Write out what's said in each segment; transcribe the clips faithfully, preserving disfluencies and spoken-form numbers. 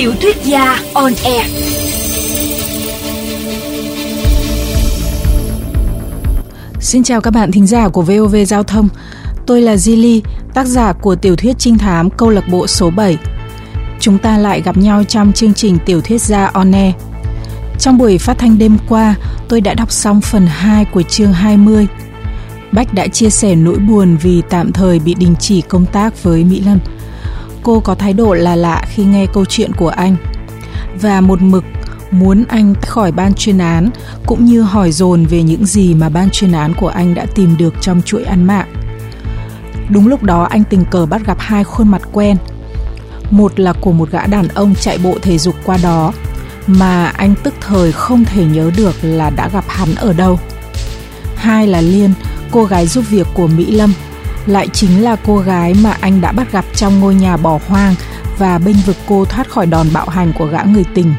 Tiểu thuyết gia On Air. Xin chào các bạn thính giả của vê o vê Giao thông. Tôi là Di Ly, tác giả của tiểu thuyết trinh thám câu lạc bộ số bảy. Chúng ta lại gặp nhau trong chương trình Tiểu thuyết gia On Air. Trong buổi phát thanh đêm qua, tôi đã đọc xong phần hai của chương hai mươi. Bách đã chia sẻ nỗi buồn vì tạm thời bị đình chỉ công tác với Mỹ Lân. Cô có thái độ là lạ khi nghe câu chuyện của anh và một mực muốn anh khỏi ban chuyên án, cũng như hỏi dồn về những gì mà ban chuyên án của anh đã tìm được trong chuỗi ăn mạng. Đúng lúc đó anh tình cờ bắt gặp hai khuôn mặt quen. Một là của một gã đàn ông chạy bộ thể dục qua đó mà anh tức thời không thể nhớ được là đã gặp hắn ở đâu. Hai là Liên, cô gái giúp việc của Mỹ Lâm, lại chính là cô gái mà anh đã bắt gặp trong ngôi nhà bỏ hoang và bênh vực cô thoát khỏi đòn bạo hành của gã người tình.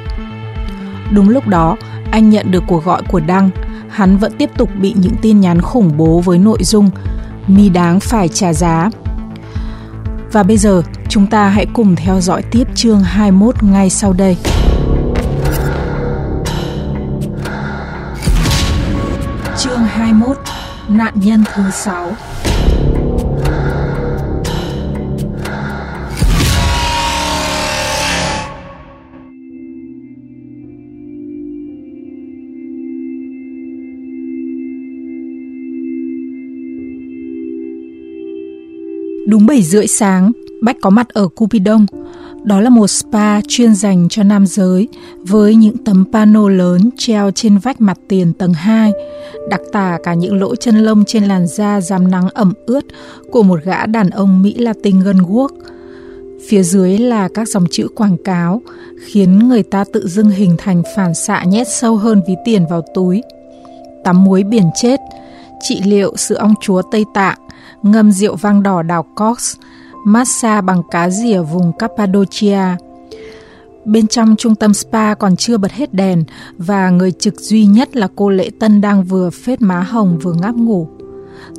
Đúng lúc đó, anh nhận được cuộc gọi của Đăng. Hắn vẫn tiếp tục bị những tin nhắn khủng bố với nội dung "Mi đáng phải trả giá". Và bây giờ, chúng ta hãy cùng theo dõi tiếp chương hai mươi mốt ngay sau đây. Chương hai mươi mốt, nạn nhân thứ sáu. Đúng bảy rưỡi sáng, Bách có mặt ở Cupidon. Đó là một spa chuyên dành cho nam giới với những tấm pano lớn treo trên vách mặt tiền tầng hai, đặc tả cả những lỗ chân lông trên làn da rám nắng ẩm ướt của một gã đàn ông Mỹ Latin gân guốc. Phía dưới là các dòng chữ quảng cáo khiến người ta tự dưng hình thành phản xạ nhét sâu hơn ví tiền vào túi. Tắm muối biển chết, trị liệu sữa ong chúa Tây Tạng, ngâm rượu vang đỏ đảo Cox, massage bằng cá rỉa vùng Cappadocia. Bên trong trung tâm spa còn chưa bật hết đèn và người trực duy nhất là cô lễ tân đang vừa phết má hồng vừa ngáp ngủ.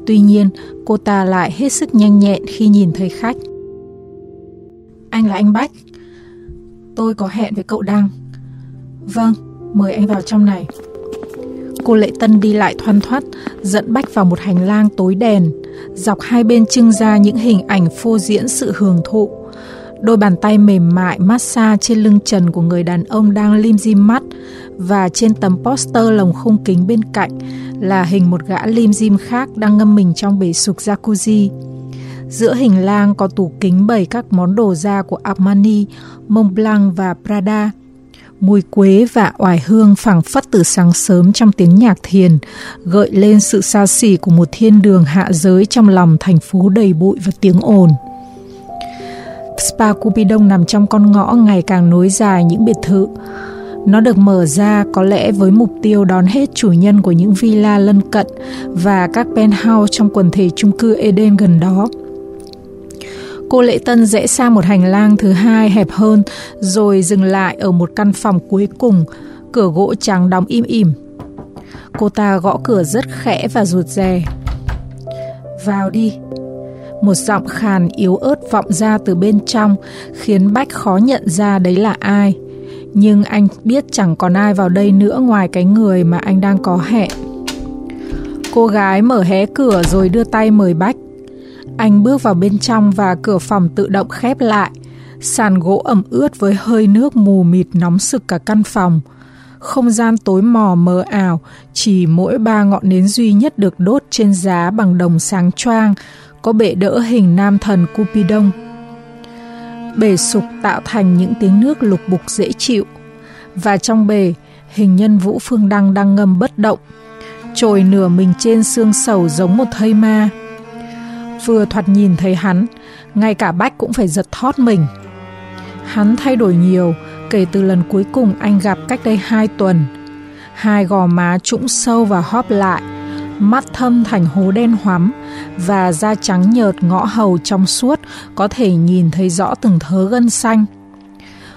Tuy nhiên, cô ta lại hết sức nhanh nhẹn khi nhìn thấy khách. "Anh là anh Bách. Tôi có hẹn với cậu Đăng." "Vâng, mời anh vào trong này." Cô lễ tân đi lại thoăn thoắt, dẫn Bách vào một hành lang tối đèn. Dọc hai bên trưng ra những hình ảnh phô diễn sự hưởng thụ. Đôi bàn tay mềm mại massage trên lưng trần của người đàn ông đang lim dim mắt. Và trên tấm poster lồng khung kính bên cạnh là hình một gã lim dim khác đang ngâm mình trong bể sục jacuzzi. Giữa hành lang có tủ kính bày các món đồ da của Armani, Montblanc và Prada. Mùi quế và oải hương phảng phất từ sáng sớm trong tiếng nhạc thiền, gợi lên sự xa xỉ của một thiên đường hạ giới trong lòng thành phố đầy bụi và tiếng ồn. Spa Cupidon nằm trong con ngõ ngày càng nối dài những biệt thự. Nó được mở ra có lẽ với mục tiêu đón hết chủ nhân của những villa lân cận và các penthouse trong quần thể chung cư Eden gần đó. Cô lễ tân rẽ sang một hành lang thứ hai hẹp hơn, rồi dừng lại ở một căn phòng cuối cùng, cửa gỗ trắng đóng im ỉm. Cô ta gõ cửa rất khẽ và rụt rè. "Vào đi." Một giọng khàn yếu ớt vọng ra từ bên trong, khiến Bách khó nhận ra đấy là ai. Nhưng anh biết chẳng còn ai vào đây nữa ngoài cái người mà anh đang có hẹn. Cô gái mở hé cửa rồi đưa tay mời Bách. Anh bước vào bên trong và cửa phòng tự động khép lại. Sàn gỗ ẩm ướt với hơi nước mù mịt nóng sực cả căn phòng. Không gian tối mò mờ ảo, chỉ mỗi ba ngọn nến duy nhất được đốt trên giá bằng đồng sáng choang, có bệ đỡ hình nam thần Cupidon. Bể sục tạo thành những tiếng nước lục bục dễ chịu. Và trong bể, hình nhân Vũ Phương Đăng đang ngâm bất động, trồi nửa mình trên xương sầu giống một thây ma. Vừa thoạt nhìn thấy hắn, ngay cả Bách cũng phải giật thót mình. Hắn thay đổi nhiều kể từ lần cuối cùng anh gặp cách đây hai tuần. Hai gò má trũng sâu và hóp lại, mắt thâm thành hố đen hoắm và da trắng nhợt ngõ hầu trong suốt, có thể nhìn thấy rõ từng thớ gân xanh.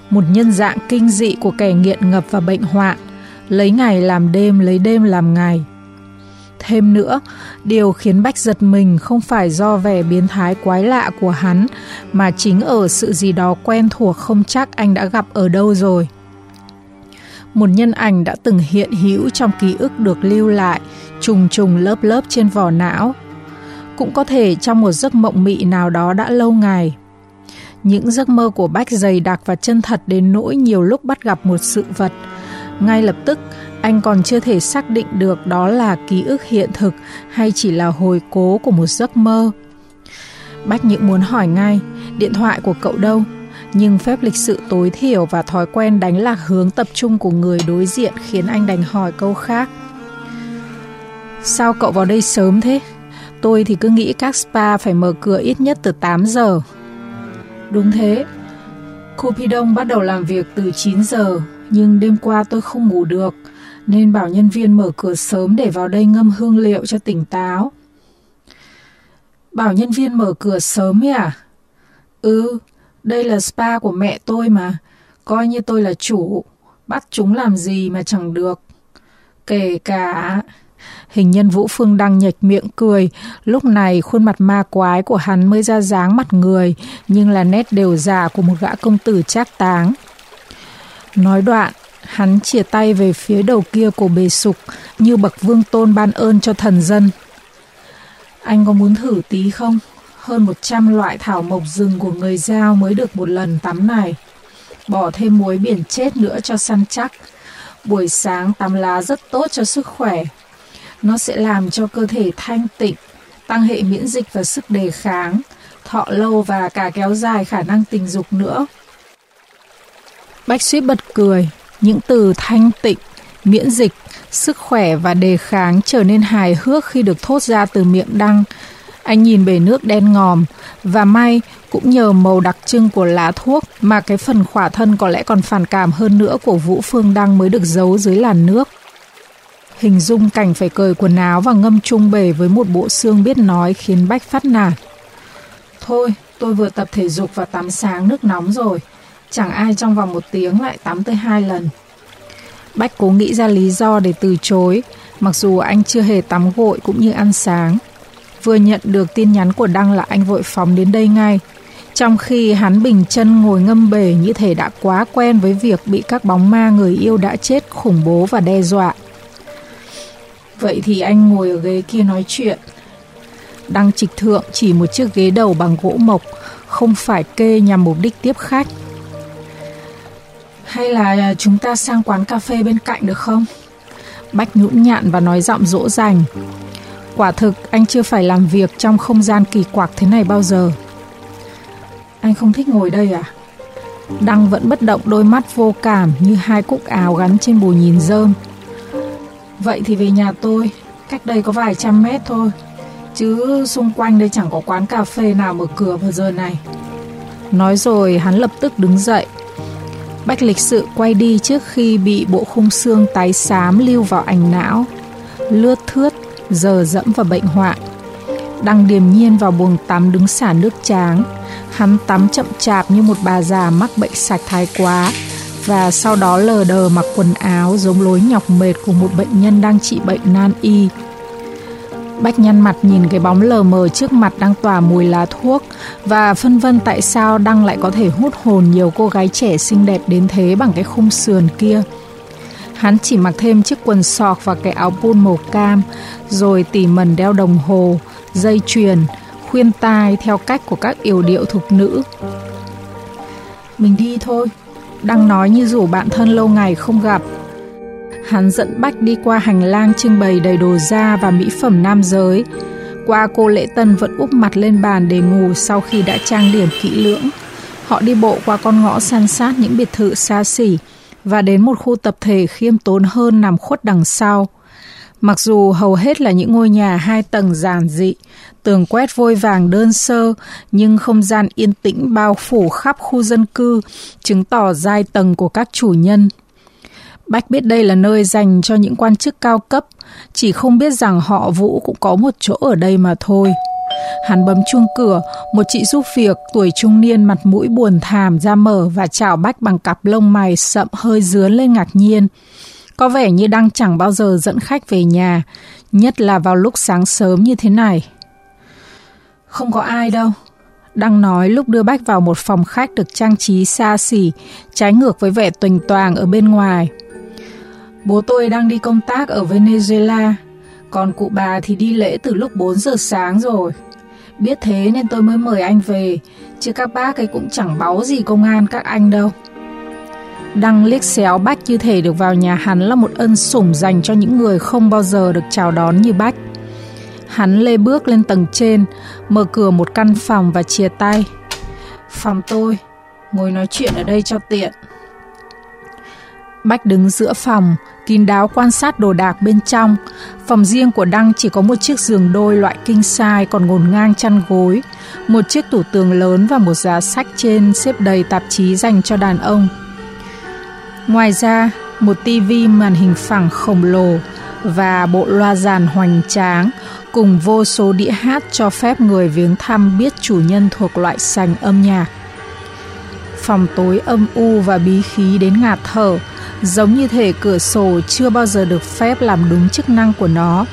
Một nhân dạng kinh dị của kẻ nghiện ngập và bệnh hoạn, lấy ngày làm đêm, lấy đêm làm ngày. thêm nữa. Điều khiến Bách giật mình không phải do vẻ biến thái quái lạ của hắn, mà chính ở sự gì đó quen thuộc không chắc anh đã gặp ở đâu rồi. Một nhân ảnh đã từng hiện hữu trong ký ức được lưu lại, trùng trùng lớp lớp trên vỏ não. Cũng có thể trong một giấc mộng mị nào đó đã lâu ngày. Những giấc mơ của Bách dày đặc và chân thật đến nỗi nhiều lúc bắt gặp một sự vật. Ngay lập tức, anh còn chưa thể xác định được đó là ký ức hiện thực hay chỉ là hồi cố của một giấc mơ. Bách những muốn hỏi ngay, điện thoại của cậu đâu? Nhưng phép lịch sự tối thiểu và thói quen đánh lạc hướng tập trung của người đối diện khiến anh đành hỏi câu khác. Sao cậu vào đây sớm thế? Tôi thì cứ nghĩ các spa phải mở cửa ít nhất từ tám giờ. Đúng thế. Cupidon bắt đầu làm việc từ chín giờ, nhưng đêm qua tôi không ngủ được, nên bảo nhân viên mở cửa sớm để vào đây ngâm hương liệu cho tỉnh táo. Bảo nhân viên mở cửa sớm ấy à? Ừ, đây là spa của mẹ tôi mà, coi như tôi là chủ, bắt chúng làm gì mà chẳng được. Kể cả... Hình nhân Vũ Phương đang nhếch miệng cười, lúc này khuôn mặt ma quái của hắn mới ra dáng mặt người, nhưng là nét đều già của một gã công tử trác táng. Nói đoạn, hắn chìa tay về phía đầu kia của bề sục, như bậc vương tôn ban ơn cho thần dân. Anh có muốn thử tí không? Hơn một trăm loại thảo mộc rừng của người Dao mới được một lần tắm này. Bỏ thêm muối biển chết nữa cho săn chắc. Buổi sáng tắm lá rất tốt cho sức khỏe. Nó sẽ làm cho cơ thể thanh tịnh, tăng hệ miễn dịch và sức đề kháng, thọ lâu và cả kéo dài khả năng tình dục nữa. Bách suýt bật cười, những từ thanh tịnh, miễn dịch, sức khỏe và đề kháng trở nên hài hước khi được thốt ra từ miệng Đăng. Anh nhìn bể nước đen ngòm, và may cũng nhờ màu đặc trưng của lá thuốc mà cái phần khỏa thân có lẽ còn phản cảm hơn nữa của Vũ Phương Đăng mới được giấu dưới làn nước. Hình dung cảnh phải cởi quần áo và ngâm chung bể với một bộ xương biết nói khiến Bách phát nản. Thôi, tôi vừa tập thể dục và tắm sáng nước nóng rồi. Chẳng ai trong vòng một tiếng lại tắm tới hai lần. Bách cố nghĩ ra lý do để từ chối, mặc dù anh chưa hề tắm gội cũng như ăn sáng. Vừa nhận được tin nhắn của Đăng là anh vội phóng đến đây ngay. Trong khi hắn bình chân ngồi ngâm bể như thể đã quá quen với việc bị các bóng ma người yêu đã chết khủng bố và đe dọa. Vậy thì anh ngồi ở ghế kia nói chuyện. Đăng trịch thượng chỉ một chiếc ghế đầu bằng gỗ mộc, không phải kê nhằm mục đích tiếp khách. Hay là chúng ta sang quán cà phê bên cạnh được không? Bách nhũn nhặn và nói giọng dỗ dành. Quả thực anh chưa phải làm việc trong không gian kỳ quặc thế này bao giờ. Anh không thích ngồi đây à? Đăng vẫn bất động, đôi mắt vô cảm như hai cúc áo gắn trên bù nhìn rơm. Vậy thì về nhà tôi, cách đây có vài trăm mét thôi, chứ xung quanh đây chẳng có quán cà phê nào mở cửa vào giờ này. Nói rồi hắn lập tức đứng dậy. Bách lịch sự quay đi trước khi bị bộ khung xương tái xám lưu vào ảnh não, lướt thướt, giờ dẫm và bệnh hoạn. Đăng điềm nhiên vào buồng tắm đứng xả nước tráng. Hắn tắm chậm chạp như một bà già mắc bệnh sạch thái quá, và sau đó lờ đờ mặc quần áo giống lối nhọc mệt của một bệnh nhân đang trị bệnh nan y. Bách nhăn mặt nhìn cái bóng lờ mờ trước mặt đang tỏa mùi lá thuốc và phân vân tại sao Đăng lại có thể hút hồn nhiều cô gái trẻ xinh đẹp đến thế bằng cái khung sườn kia. Hắn chỉ mặc thêm chiếc quần sọc và cái áo pun màu cam, rồi tỉ mẩn đeo đồng hồ, dây chuyền, khuyên tai theo cách của các yểu điệu thục nữ. Mình đi thôi, Đăng nói như rủ bạn thân lâu ngày không gặp. Hắn dẫn Bách đi qua hành lang trưng bày đầy đồ da và mỹ phẩm nam giới, qua cô lễ tân vẫn úp mặt lên bàn để ngủ sau khi đã trang điểm kỹ lưỡng. Họ đi bộ qua con ngõ san sát những biệt thự xa xỉ và đến một khu tập thể khiêm tốn hơn nằm khuất đằng sau. Mặc dù hầu hết là những ngôi nhà hai tầng giản dị, tường quét vôi vàng đơn sơ, nhưng không gian yên tĩnh bao phủ khắp khu dân cư, chứng tỏ giai tầng của các chủ nhân. Bách biết đây là nơi dành cho những quan chức cao cấp, chỉ không biết rằng họ Vũ cũng có một chỗ ở đây mà thôi. Hắn bấm chuông cửa, một chị giúp việc tuổi trung niên mặt mũi buồn thàm ra mở và chào Bách bằng cặp lông mày sậm hơi rướn lên ngạc nhiên. Có vẻ như Đăng chẳng bao giờ dẫn khách về nhà, nhất là vào lúc sáng sớm như thế này. Không có ai đâu, Đăng nói lúc đưa Bách vào một phòng khách được trang trí xa xỉ, trái ngược với vẻ tuềnh toàng ở bên ngoài. Bố tôi đang đi công tác ở Venezuela, còn cụ bà thì đi lễ từ lúc bốn giờ sáng rồi. Biết thế nên tôi mới mời anh về, chứ các bác ấy cũng chẳng báu gì công an các anh đâu. Đăng liếc xéo Bách như thể được vào nhà hắn là một ân sủng dành cho những người không bao giờ được chào đón như Bách. Hắn lê bước lên tầng trên, mở cửa một căn phòng và chìa tay. Phòng tôi, ngồi nói chuyện ở đây cho tiện. Bách đứng giữa phòng, kín đáo quan sát đồ đạc bên trong. Phòng riêng của Đăng chỉ có một chiếc giường đôi loại king size còn ngổn ngang chăn gối, một chiếc tủ tường lớn và một giá sách trên xếp đầy tạp chí dành cho đàn ông. Ngoài ra, một tivi màn hình phẳng khổng lồ và bộ loa dàn hoành tráng cùng vô số đĩa hát cho phép người viếng thăm biết chủ nhân thuộc loại sành âm nhạc. Phòng tối âm u và bí khí đến ngạt thở, giống như thể cửa sổ chưa bao giờ được phép làm đúng chức năng của nó.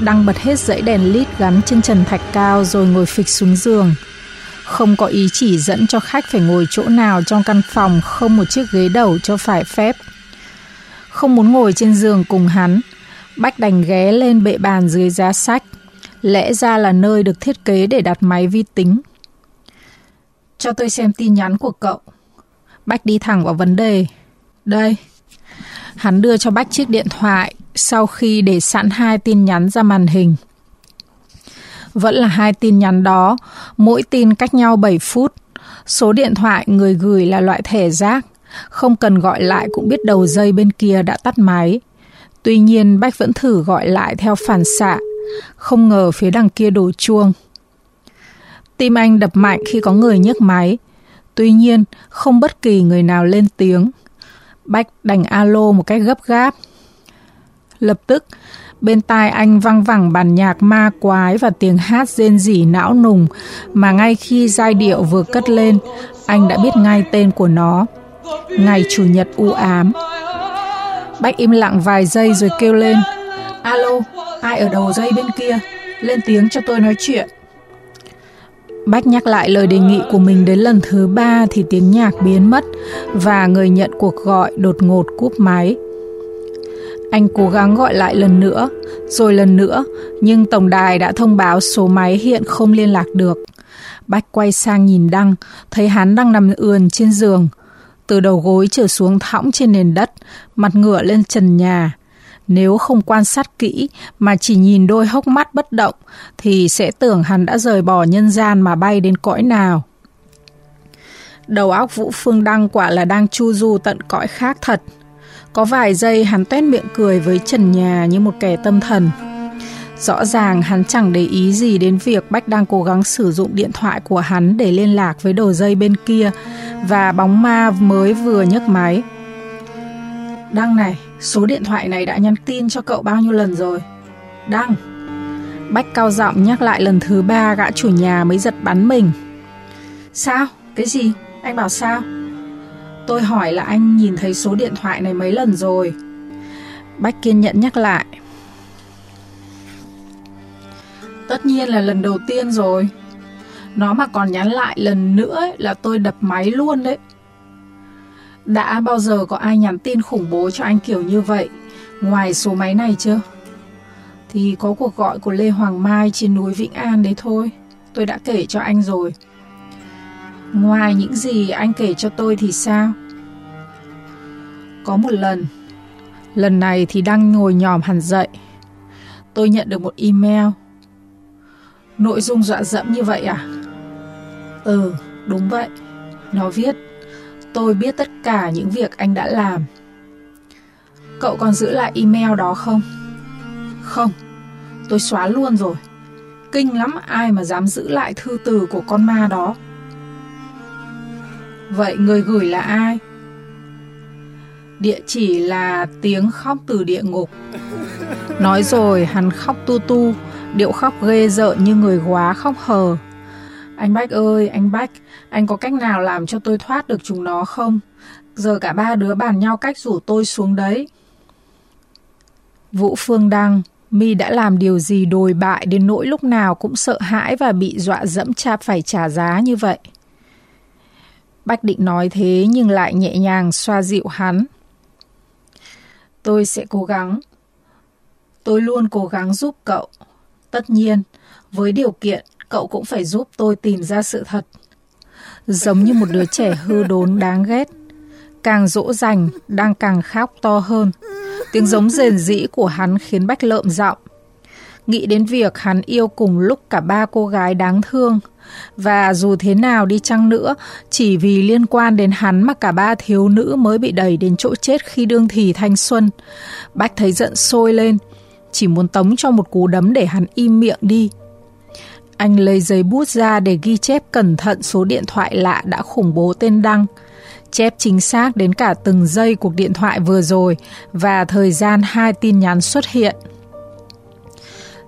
Đăng bật hết dãy đèn lít gắn trên trần thạch cao rồi ngồi phịch xuống giường. Không có ý chỉ dẫn cho khách phải ngồi chỗ nào trong căn phòng, không một chiếc ghế đầu cho phải phép. Không muốn ngồi trên giường cùng hắn, Bách đành ghé lên bệ bàn dưới giá sách, lẽ ra là nơi được thiết kế để đặt máy vi tính. Cho tôi xem tin nhắn của cậu. Bách đi thẳng vào vấn đề. Đây. Hắn đưa cho Bách chiếc điện thoại sau khi để sẵn hai tin nhắn ra màn hình. Vẫn là hai tin nhắn đó, mỗi tin cách nhau bảy phút. Số điện thoại người gửi là loại thẻ rác, không cần gọi lại cũng biết đầu dây bên kia đã tắt máy. Tuy nhiên Bách vẫn thử gọi lại theo phản xạ, không ngờ phía đằng kia đổ chuông. Tim anh đập mạnh khi có người nhấc máy, tuy nhiên không bất kỳ người nào lên tiếng. Bách đành alo một cách gấp gáp. Lập tức, bên tai anh văng vẳng bản nhạc ma quái và tiếng hát rên rỉ não nùng mà ngay khi giai điệu vừa cất lên, anh đã biết ngay tên của nó. Ngày Chủ nhật u ám. Bách im lặng vài giây rồi kêu lên. Alo, ai ở đầu dây bên kia? Lên tiếng cho tôi nói chuyện. Bách nhắc lại lời đề nghị của mình đến lần thứ ba thì tiếng nhạc biến mất và người nhận cuộc gọi đột ngột cúp máy. Anh cố gắng gọi lại lần nữa, rồi lần nữa, nhưng tổng đài đã thông báo số máy hiện không liên lạc được. Bách quay sang nhìn Đăng, thấy hắn đang nằm ườn trên giường, từ đầu gối trở xuống thõng trên nền đất, mặt ngửa lên trần nhà. Nếu không quan sát kỹ mà chỉ nhìn đôi hốc mắt bất động thì sẽ tưởng hắn đã rời bỏ nhân gian mà bay đến cõi nào. Đầu óc Vũ Phương Đăng quả là đang chu du tận cõi khác thật. Có vài giây hắn toét miệng cười với trần nhà như một kẻ tâm thần. Rõ ràng hắn chẳng để ý gì đến việc Bách đang cố gắng sử dụng điện thoại của hắn để liên lạc với đầu dây bên kia và bóng ma mới vừa nhấc máy. Đăng này, số điện thoại này đã nhắn tin cho cậu bao nhiêu lần rồi? Đăng! Bách cao giọng nhắc lại lần thứ ba, gã chủ nhà mới giật bắn mình. Sao? Cái gì? Anh bảo sao? Tôi hỏi là anh nhìn thấy số điện thoại này mấy lần rồi? Bách kiên nhẫn nhắc lại. Tất nhiên là lần đầu tiên rồi. Nó mà còn nhắn lại lần nữa ấy, là tôi đập máy luôn đấy. Đã bao giờ có ai nhắn tin khủng bố cho anh kiểu như vậy ngoài số máy này chưa? Thì có cuộc gọi của Lê Hoàng Mai trên núi Vĩnh An đấy thôi. Tôi đã kể cho anh rồi. Ngoài những gì anh kể cho tôi thì sao? Có một lần. Lần này thì đang ngồi nhòm hẳn dậy. Tôi nhận được một email. Nội dung dọa dẫm như vậy à? Ừ, đúng vậy. Nó viết: tôi biết tất cả những việc anh đã làm. Cậu còn giữ lại email đó không? Không, tôi xóa luôn rồi. Kinh lắm, ai mà dám giữ lại thư từ của con ma đó. Vậy người gửi là ai? Địa chỉ là tiếng khóc từ địa ngục. Nói rồi hắn khóc tu tu, điệu khóc ghê rợn như người góa khóc hờ. Anh Bách ơi, anh Bách, anh có cách nào làm cho tôi thoát được chúng nó không? Giờ cả ba đứa bàn nhau cách rủ tôi xuống đấy. Vũ Phương Đăng, My đã làm điều gì đồi bại đến nỗi lúc nào cũng sợ hãi và bị dọa dẫm cha phải trả giá như vậy? Bách định nói thế nhưng lại nhẹ nhàng xoa dịu hắn. Tôi sẽ cố gắng. Tôi luôn cố gắng giúp cậu. Tất nhiên, với điều kiện cậu cũng phải giúp tôi tìm ra sự thật. Giống như một đứa trẻ hư đốn đáng ghét. Càng dỗ dành, đang càng khóc to hơn. Tiếng giống rền rĩ của hắn khiến Bách lợm giọng. Nghĩ đến việc hắn yêu cùng lúc cả ba cô gái đáng thương. Và dù thế nào đi chăng nữa, chỉ vì liên quan đến hắn mà cả ba thiếu nữ mới bị đẩy đến chỗ chết khi đương thì thanh xuân. Bách thấy giận sôi lên, chỉ muốn tống cho một cú đấm để hắn im miệng đi. Anh lấy giấy bút ra để ghi chép cẩn thận số điện thoại lạ đã khủng bố tên Đăng. Chép chính xác đến cả từng giây cuộc điện thoại vừa rồi và thời gian hai tin nhắn xuất hiện.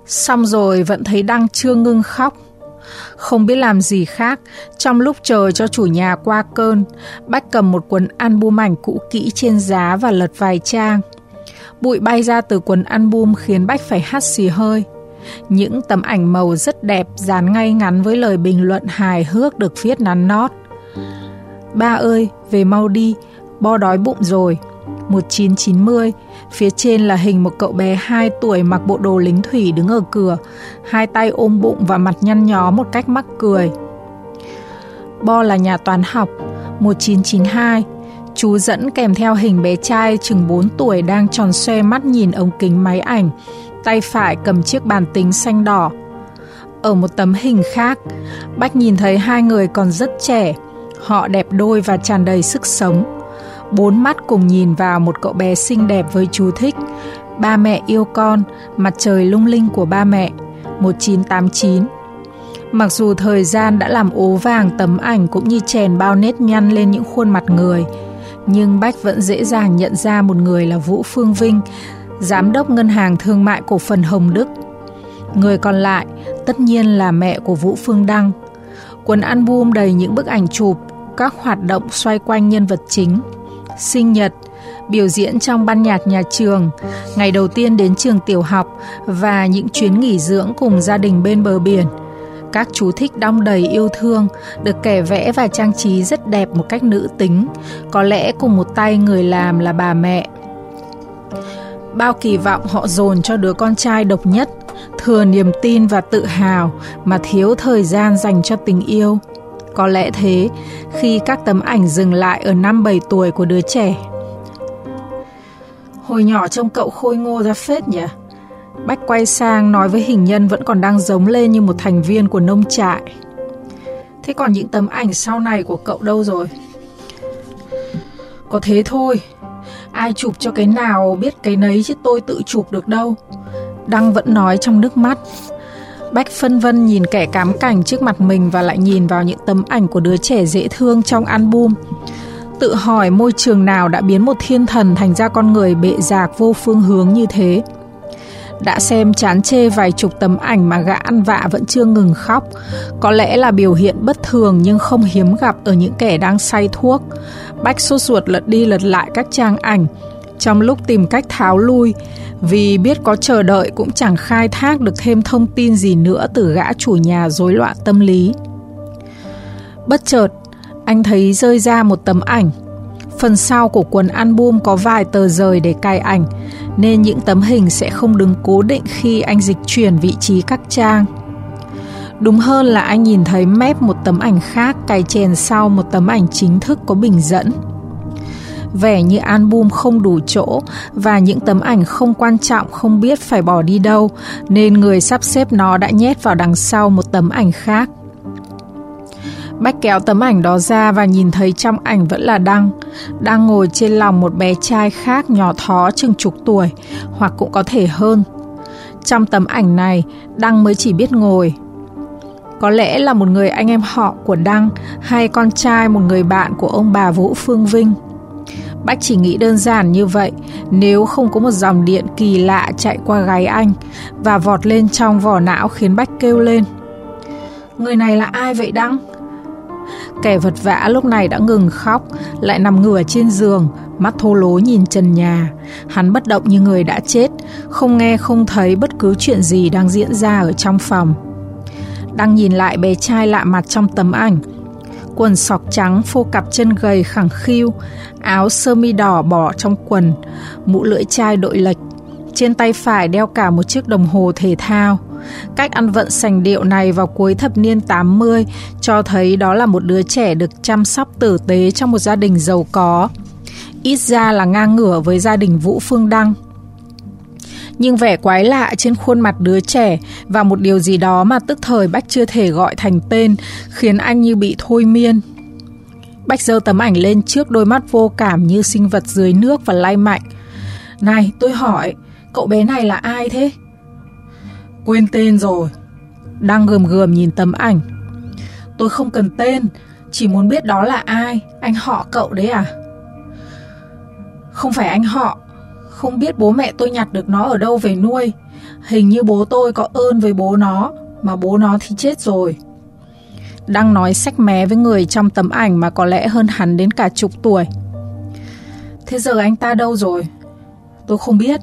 Xong rồi vẫn thấy Đăng chưa ngưng khóc. Không biết làm gì khác, trong lúc chờ cho chủ nhà qua cơn, Bách cầm một cuốn album ảnh cũ kỹ trên giá và lật vài trang. Bụi bay ra từ cuốn album khiến Bách phải hắt xì hơi. Những tấm ảnh màu rất đẹp dán ngay ngắn với lời bình luận hài hước được viết nắn nót. Ba ơi, về mau đi, bo đói bụng rồi. một chín chín không, phía trên là hình một cậu bé hai tuổi mặc bộ đồ lính thủy đứng ở cửa, hai tay ôm bụng và mặt nhăn nhó một cách mắc cười. Bo là nhà toán học, một chín chín hai, chú dẫn kèm theo hình bé trai chừng bốn tuổi đang tròn xoe mắt nhìn ống kính máy ảnh, tay phải cầm chiếc bàn tính xanh đỏ. Ở một tấm hình khác, Bách nhìn thấy hai người còn rất trẻ, họ đẹp đôi và tràn đầy sức sống. Bốn mắt cùng nhìn vào một cậu bé xinh đẹp với chú thích Ba mẹ yêu con, mặt trời lung linh của ba mẹ, một chín tám chín. Mặc dù thời gian đã làm ố vàng tấm ảnh cũng như chèn bao nếp nhăn lên những khuôn mặt người, nhưng Bách vẫn dễ dàng nhận ra một người là Vũ Phương Vinh, giám đốc Ngân hàng Thương mại cổ phần Hồng Đức. Người còn lại tất nhiên là mẹ của Vũ Phương Đăng. Cuốn album đầy những bức ảnh chụp, các hoạt động xoay quanh nhân vật chính. Sinh nhật, biểu diễn trong ban nhạc nhà trường, ngày đầu tiên đến trường tiểu học và những chuyến nghỉ dưỡng cùng gia đình bên bờ biển. Các chú thích đong đầy yêu thương, được kẻ vẽ và trang trí rất đẹp một cách nữ tính, có lẽ cùng một tay người làm là bà mẹ. Bao kỳ vọng họ dồn cho đứa con trai độc nhất, thừa niềm tin và tự hào mà thiếu thời gian dành cho tình yêu. Có lẽ thế, khi các tấm ảnh dừng lại ở năm bảy tuổi của đứa trẻ. Hồi nhỏ trông cậu khôi ngô ra phết nhỉ? Bách quay sang nói với hình nhân vẫn còn đang giống lên như một thành viên của nông trại. Thế còn những tấm ảnh sau này của cậu đâu rồi? Có thế thôi, ai chụp cho cái nào biết cái nấy chứ tôi tự chụp được đâu. Đăng vẫn nói trong nước mắt. Bách phân vân nhìn kẻ cám cảnh trước mặt mình và lại nhìn vào những tấm ảnh của đứa trẻ dễ thương trong album. Tự hỏi môi trường nào đã biến một thiên thần thành ra con người bệ rạc vô phương hướng như thế. Đã xem chán chê vài chục tấm ảnh mà gã ăn vạ vẫn chưa ngừng khóc. Có lẽ là biểu hiện bất thường nhưng không hiếm gặp ở những kẻ đang say thuốc. Bách sốt ruột lật đi lật lại các trang ảnh trong lúc tìm cách tháo lui, vì biết có chờ đợi cũng chẳng khai thác được thêm thông tin gì nữa từ gã chủ nhà rối loạn tâm lý. Bất chợt, anh thấy rơi ra một tấm ảnh. Phần sau của cuốn album có vài tờ rời để cài ảnh, nên những tấm hình sẽ không đứng cố định khi anh dịch chuyển vị trí các trang. Đúng hơn là anh nhìn thấy mép một tấm ảnh khác cài chèn sau một tấm ảnh chính thức có bình dẫn. Vẻ như album không đủ chỗ và những tấm ảnh không quan trọng không biết phải bỏ đi đâu, nên người sắp xếp nó đã nhét vào đằng sau một tấm ảnh khác. Bách kéo tấm ảnh đó ra và nhìn thấy trong ảnh vẫn là Đăng, đang ngồi trên lòng một bé trai khác nhỏ thó chừng chục tuổi, hoặc cũng có thể hơn. Trong tấm ảnh này, Đăng mới chỉ biết ngồi. Có lẽ là một người anh em họ của Đăng hay con trai một người bạn của ông bà Vũ Phương Vinh. Bách chỉ nghĩ đơn giản như vậy nếu không có một dòng điện kỳ lạ chạy qua gáy anh và vọt lên trong vỏ não khiến Bách kêu lên. Người này là ai vậy Đăng? Kẻ vật vã lúc này đã ngừng khóc, lại nằm ngửa trên giường, mắt thô lố nhìn trần nhà. Hắn bất động như người đã chết, không nghe không thấy bất cứ chuyện gì đang diễn ra ở trong phòng. Đang nhìn lại bé trai lạ mặt trong tấm ảnh. Quần sọc trắng phô cặp chân gầy khẳng khiu, áo sơ mi đỏ bỏ trong quần, mũ lưỡi chai đội lệch. Trên tay phải đeo cả một chiếc đồng hồ thể thao. Cách ăn vận sành điệu này vào cuối thập niên tám mươi cho thấy đó là một đứa trẻ được chăm sóc tử tế trong một gia đình giàu có. Ít ra là ngang ngửa với gia đình Vũ Phương Đăng. Nhưng vẻ quái lạ trên khuôn mặt đứa trẻ và một điều gì đó mà tức thời Bách chưa thể gọi thành tên khiến anh như bị thôi miên. Bách giơ tấm ảnh lên trước đôi mắt vô cảm như sinh vật dưới nước và lay mạnh. Này, tôi hỏi, cậu bé này là ai thế? Quên tên rồi. Đang gườm gườm nhìn tấm ảnh. Tôi không cần tên, chỉ muốn biết đó là ai. Anh họ cậu đấy à? Không phải anh họ. Không biết bố mẹ tôi nhặt được nó ở đâu về nuôi. Hình như bố tôi có ơn với bố nó, mà bố nó thì chết rồi. Đang nói xách mé với người trong tấm ảnh mà có lẽ hơn hắn đến cả chục tuổi. Thế giờ anh ta đâu rồi? Tôi không biết.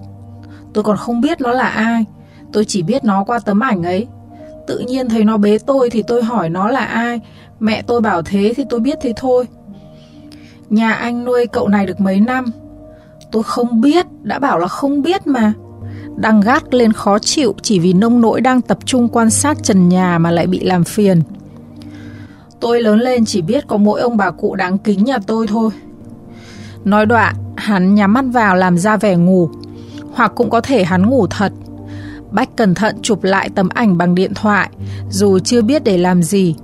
Tôi còn không biết nó là ai. Tôi chỉ biết nó qua tấm ảnh ấy. Tự nhiên thấy nó bế tôi thì tôi hỏi nó là ai. Mẹ tôi bảo thế thì tôi biết thế thôi. Nhà anh nuôi cậu này được mấy năm? Tôi không biết, đã bảo là không biết mà. Đang gắt lên khó chịu chỉ vì nông nỗi đang tập trung quan sát trần nhà mà lại bị làm phiền. Tôi lớn lên chỉ biết có mỗi ông bà cụ đáng kính nhà tôi thôi. Nói đoạn, hắn nhắm mắt vào làm ra vẻ ngủ. Hoặc cũng có thể hắn ngủ thật. Bách cẩn thận chụp lại tấm ảnh bằng điện thoại, dù chưa biết để làm gì.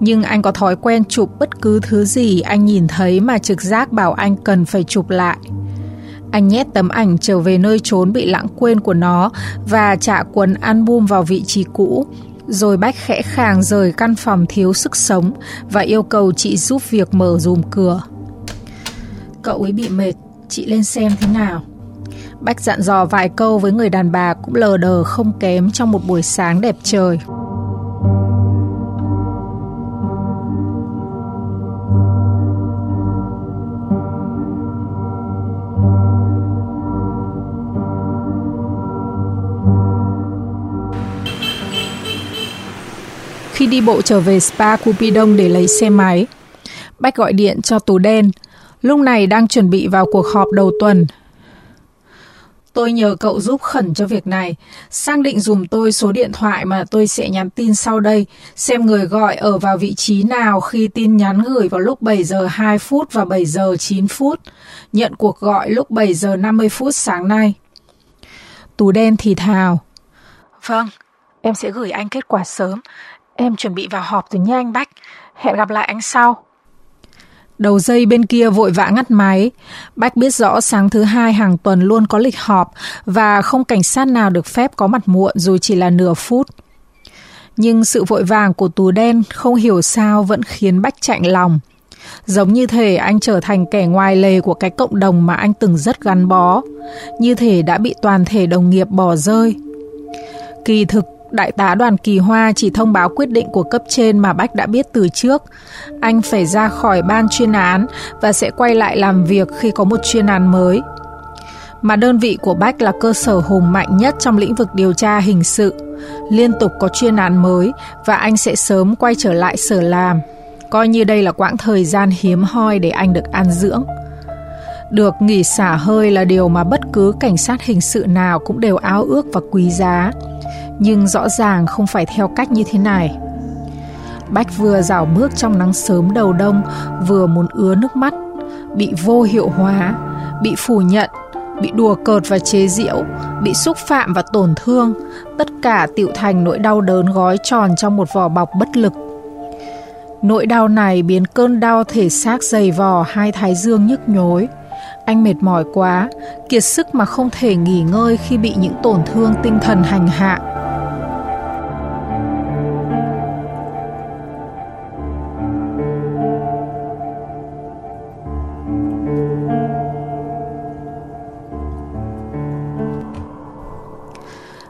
Nhưng anh có thói quen chụp bất cứ thứ gì anh nhìn thấy mà trực giác bảo anh cần phải chụp lại. Anh nhét tấm ảnh trở về nơi trốn bị lãng quên của nó và trả quần album vào vị trí cũ. Rồi Bách khẽ khàng rời căn phòng thiếu sức sống và yêu cầu chị giúp việc mở dùm cửa. Cậu ấy bị mệt, chị lên xem thế nào. Bách dặn dò vài câu với người đàn bà cũng lờ đờ không kém trong một buổi sáng đẹp trời. Khi đi bộ trở về spa Cupidon để lấy xe máy, Bách gọi điện cho Tú Đen, lúc này đang chuẩn bị vào cuộc họp đầu tuần. Tôi nhờ cậu giúp khẩn cho việc này, xác định dùm tôi số điện thoại mà tôi sẽ nhắn tin sau đây, xem người gọi ở vào vị trí nào khi tin nhắn gửi vào lúc bảy giờ hai phút và bảy giờ chín phút, nhận cuộc gọi lúc bảy giờ năm mươi phút sáng nay. Tú Đen thì thào. Vâng, em sẽ gửi anh kết quả sớm. Em chuẩn bị vào họp rồi nha anh Bách. Hẹn gặp lại anh sau. Đầu dây bên kia vội vã ngắt máy. Bách biết rõ sáng thứ hai hàng tuần luôn có lịch họp và không cảnh sát nào được phép có mặt muộn dù chỉ là nửa phút. Nhưng sự vội vàng của Tú Đen không hiểu sao vẫn khiến Bách chạnh lòng. Giống như thể anh trở thành kẻ ngoài lề của cái cộng đồng mà anh từng rất gắn bó. Như thể đã bị toàn thể đồng nghiệp bỏ rơi. Kỳ thực, Đại tá Đoàn Kỳ Hoa chỉ thông báo quyết định của cấp trên mà Bách đã biết từ trước. Anh phải ra khỏi ban chuyên án và sẽ quay lại làm việc khi có một chuyên án mới. Mà đơn vị của Bách là cơ sở hùng mạnh nhất trong lĩnh vực điều tra hình sự. Liên tục có chuyên án mới và anh sẽ sớm quay trở lại sở làm. Coi như đây là quãng thời gian hiếm hoi để anh được an dưỡng. Được nghỉ xả hơi là điều mà bất cứ cảnh sát hình sự nào cũng đều ao ước và quý giá. Nhưng rõ ràng không phải theo cách như thế này. Bách vừa rảo bước trong nắng sớm đầu đông, vừa muốn ứa nước mắt, bị vô hiệu hóa, bị phủ nhận, bị đùa cợt và chế giễu, bị xúc phạm và tổn thương, tất cả tựu thành nỗi đau đớn gói tròn trong một vỏ bọc bất lực. Nỗi đau này biến cơn đau thể xác dày vò hai thái dương nhức nhối. Anh mệt mỏi quá, kiệt sức mà không thể nghỉ ngơi khi bị những tổn thương tinh thần hành hạ.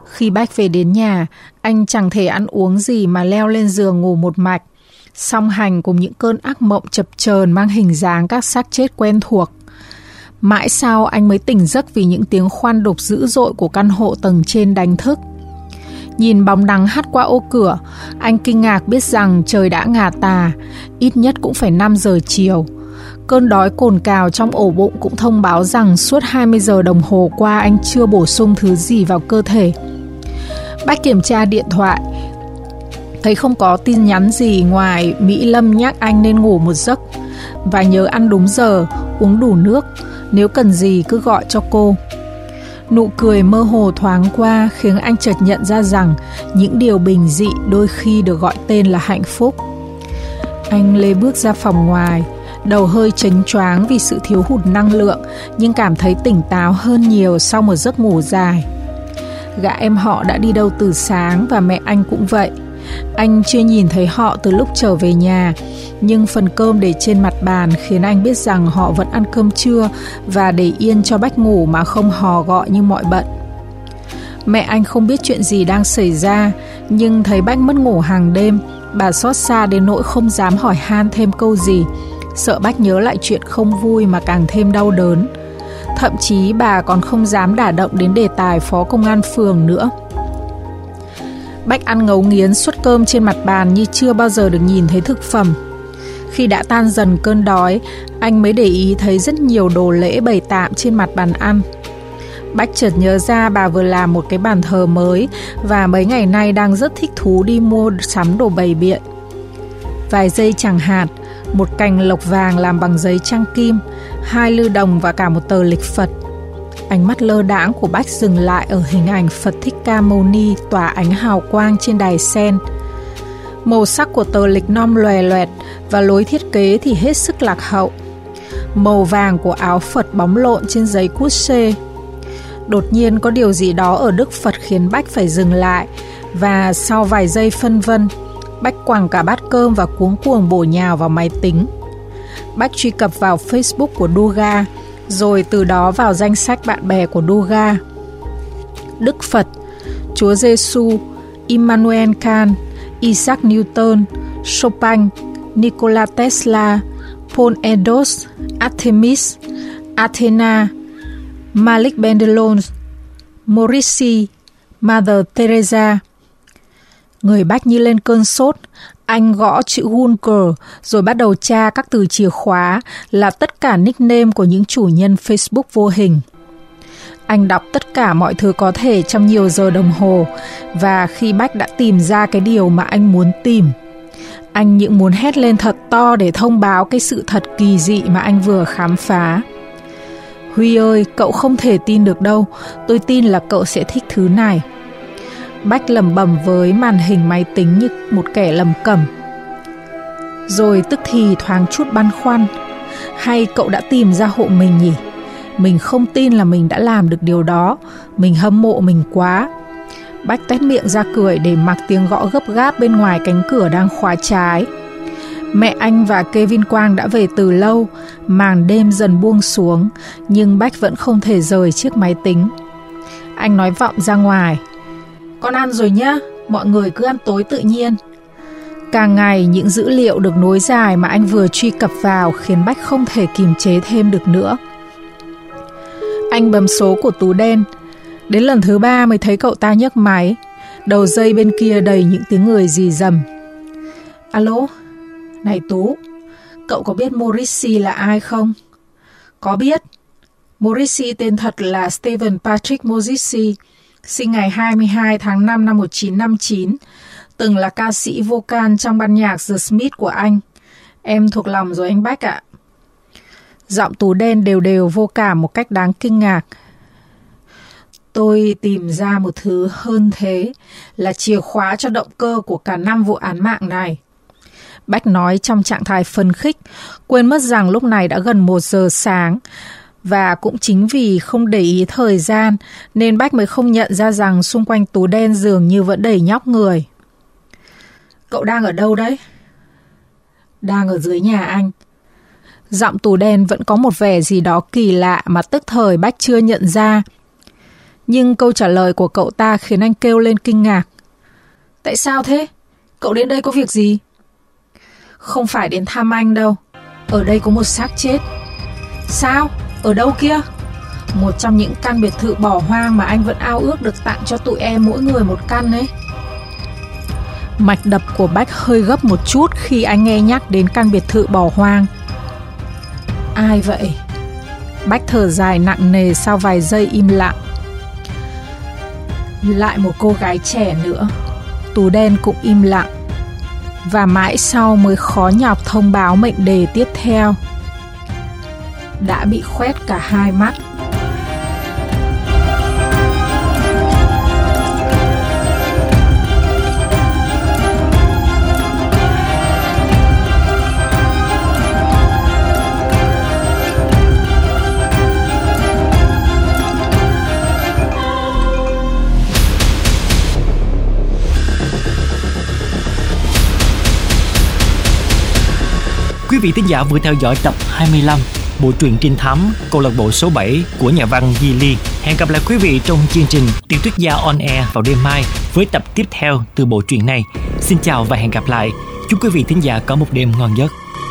Khi Bách về đến nhà, anh chẳng thể ăn uống gì mà leo lên giường ngủ một mạch. song hành cùng những cơn ác mộng chập chờn mang hình dáng các xác chết quen thuộc. Mãi sau anh mới tỉnh giấc vì những tiếng khoan đục dữ dội của căn hộ tầng trên đánh thức. Nhìn bóng nắng hắt qua ô cửa, anh kinh ngạc biết rằng trời đã ngả tà, ít nhất cũng phải năm giờ chiều. Cơn đói cồn cào trong ổ bụng cũng thông báo rằng suốt hai mươi giờ đồng hồ qua anh chưa bổ sung thứ gì vào cơ thể. Bách kiểm tra điện thoại, thấy không có tin nhắn gì ngoài Mỹ Lâm nhắc anh nên ngủ một giấc và nhớ ăn đúng giờ, uống đủ nước, nếu cần gì cứ gọi cho cô. Nụ cười mơ hồ thoáng qua khiến anh chợt nhận ra rằng những điều bình dị đôi khi được gọi tên là hạnh phúc. Anh lê bước ra phòng ngoài, đầu hơi chênh choáng vì sự thiếu hụt năng lượng, nhưng cảm thấy tỉnh táo hơn nhiều sau một giấc ngủ dài. Gã em họ đã đi đâu từ sáng và mẹ anh cũng vậy. Anh chưa nhìn thấy họ từ lúc trở về nhà, nhưng phần cơm để trên mặt bàn khiến anh biết rằng họ vẫn ăn cơm trưa và để yên cho Bách ngủ mà không hò gọi như mọi bận. Mẹ anh không biết chuyện gì đang xảy ra, nhưng thấy Bách mất ngủ hàng đêm, bà xót xa đến nỗi không dám hỏi han thêm câu gì, sợ Bách nhớ lại chuyện không vui mà càng thêm đau đớn. Thậm chí bà còn không dám đả động đến đề tài phó công an phường nữa. Bách ăn ngấu nghiến suất cơm trên mặt bàn như chưa bao giờ được nhìn thấy thực phẩm. Khi đã tan dần cơn đói, anh mới để ý thấy rất nhiều đồ lễ bày tạm trên mặt bàn ăn. Bách chợt nhớ ra bà vừa làm một cái bàn thờ mới và mấy ngày nay đang rất thích thú đi mua sắm đồ bày biện. Vài dây chẳng hạt, một cành lộc vàng làm bằng giấy trang kim, hai lư đồng và cả một tờ lịch Phật. Ánh mắt lơ đãng của Bách dừng lại ở hình ảnh Phật Thích Ca Mâu Ni tỏa ánh hào quang trên đài sen. Màu sắc của tờ lịch nom lòe loẹt và lối thiết kế thì hết sức lạc hậu. Màu vàng của áo Phật bóng lộn trên giấy cút xê. Đột nhiên có điều gì đó ở Đức Phật khiến Bách phải dừng lại, và sau vài giây phân vân, Bách quẳng cả bát cơm và cuống cuồng bổ nhào vào máy tính. Bách truy cập vào Facebook của Duga, rồi từ đó vào danh sách bạn bè của Duga. Đức Phật, Chúa Giêsu, Immanuel Kant, Isaac Newton, Chopin, Nikola Tesla, Paul Edos, Artemis, Athena, Malik Bendelon, Morrissey, Mother Teresa. Người Bách như lên cơn sốt, anh gõ chữ Google rồi bắt đầu tra các từ chìa khóa là tất cả nickname của những chủ nhân Facebook vô hình. Anh đọc tất cả mọi thứ có thể trong nhiều giờ đồng hồ, và khi Bách đã tìm ra cái điều mà anh muốn tìm, anh những muốn hét lên thật to để thông báo cái sự thật kỳ dị mà anh vừa khám phá. Huy ơi, cậu không thể tin được đâu, tôi tin là cậu sẽ thích thứ này. Bách lẩm bẩm với màn hình máy tính như một kẻ lầm cẩm. Rồi tức thì thoáng chút băn khoăn, hay cậu đã tìm ra hộ mình nhỉ? Mình không tin là mình đã làm được điều đó, mình hâm mộ mình quá. Bách toét miệng ra cười để mặc tiếng gõ gấp gáp bên ngoài cánh cửa đang khóa trái. Mẹ anh và Kevin Quang đã về từ lâu, màn đêm dần buông xuống, nhưng Bách vẫn không thể rời chiếc máy tính. Anh nói vọng ra ngoài, con ăn rồi nhá, mọi người cứ ăn tối tự nhiên. Càng ngày những dữ liệu được nối dài mà anh vừa truy cập vào khiến Bách không thể kiềm chế thêm được nữa. Anh bấm số của Tú Đen, đến lần thứ ba mới thấy cậu ta nhấc máy. Đầu dây bên kia đầy những tiếng người rì rầm. Alo, này Tú, cậu có biết Morrissey là ai không? Có biết. Morrissey tên thật là Stephen Patrick Morrissey, sinh ngày hai mươi hai tháng năm năm một nghìn chín trăm năm mươi chín, từng là ca sĩ vocal trong ban nhạc The Smith của Anh. Em thuộc lòng rồi anh Bách ạ. Giọng Tú Đen đều đều vô cảm một cách đáng kinh ngạc. Tôi tìm ra một thứ hơn thế, là chìa khóa cho động cơ của cả năm vụ án mạng này. Bách nói trong trạng thái phấn khích, quên mất rằng lúc này đã gần một giờ sáng. Và cũng chính vì không để ý thời gian nên Bách mới không nhận ra rằng xung quanh Tú Đen dường như vẫn đầy nhóc người. Cậu đang ở đâu đấy? Đang ở dưới nhà anh. Giọng Tú Đen vẫn có một vẻ gì đó kỳ lạ mà tức thời Bách chưa nhận ra. Nhưng câu trả lời của cậu ta khiến anh kêu lên kinh ngạc. Tại sao thế? Cậu đến đây có việc gì? Không phải đến thăm anh đâu. Ở đây có một xác chết. Sao? Ở đâu kia? Một trong những căn biệt thự bỏ hoang mà anh vẫn ao ước được tặng cho tụi em mỗi người một căn ấy. Mạch đập của Bách hơi gấp một chút khi anh nghe nhắc đến căn biệt thự bỏ hoang. Ai vậy? Bách thở dài nặng nề sau vài giây im lặng. Lại một cô gái trẻ nữa. Tú Đen cũng im lặng. Và mãi sau mới khó nhọc thông báo mệnh đề tiếp theo. Đã bị khoét cả hai mắt. Quý vị thính giả vừa theo dõi tập hai mươi lăm bộ truyện trinh thám câu lạc bộ số bảy của nhà văn Di Ly. Hẹn gặp lại quý vị trong chương trình Tiểu thuyết gia On Air vào đêm mai với tập tiếp theo từ bộ truyện này. Xin chào và hẹn gặp lại. Chúc quý vị thính giả có một đêm ngon giấc.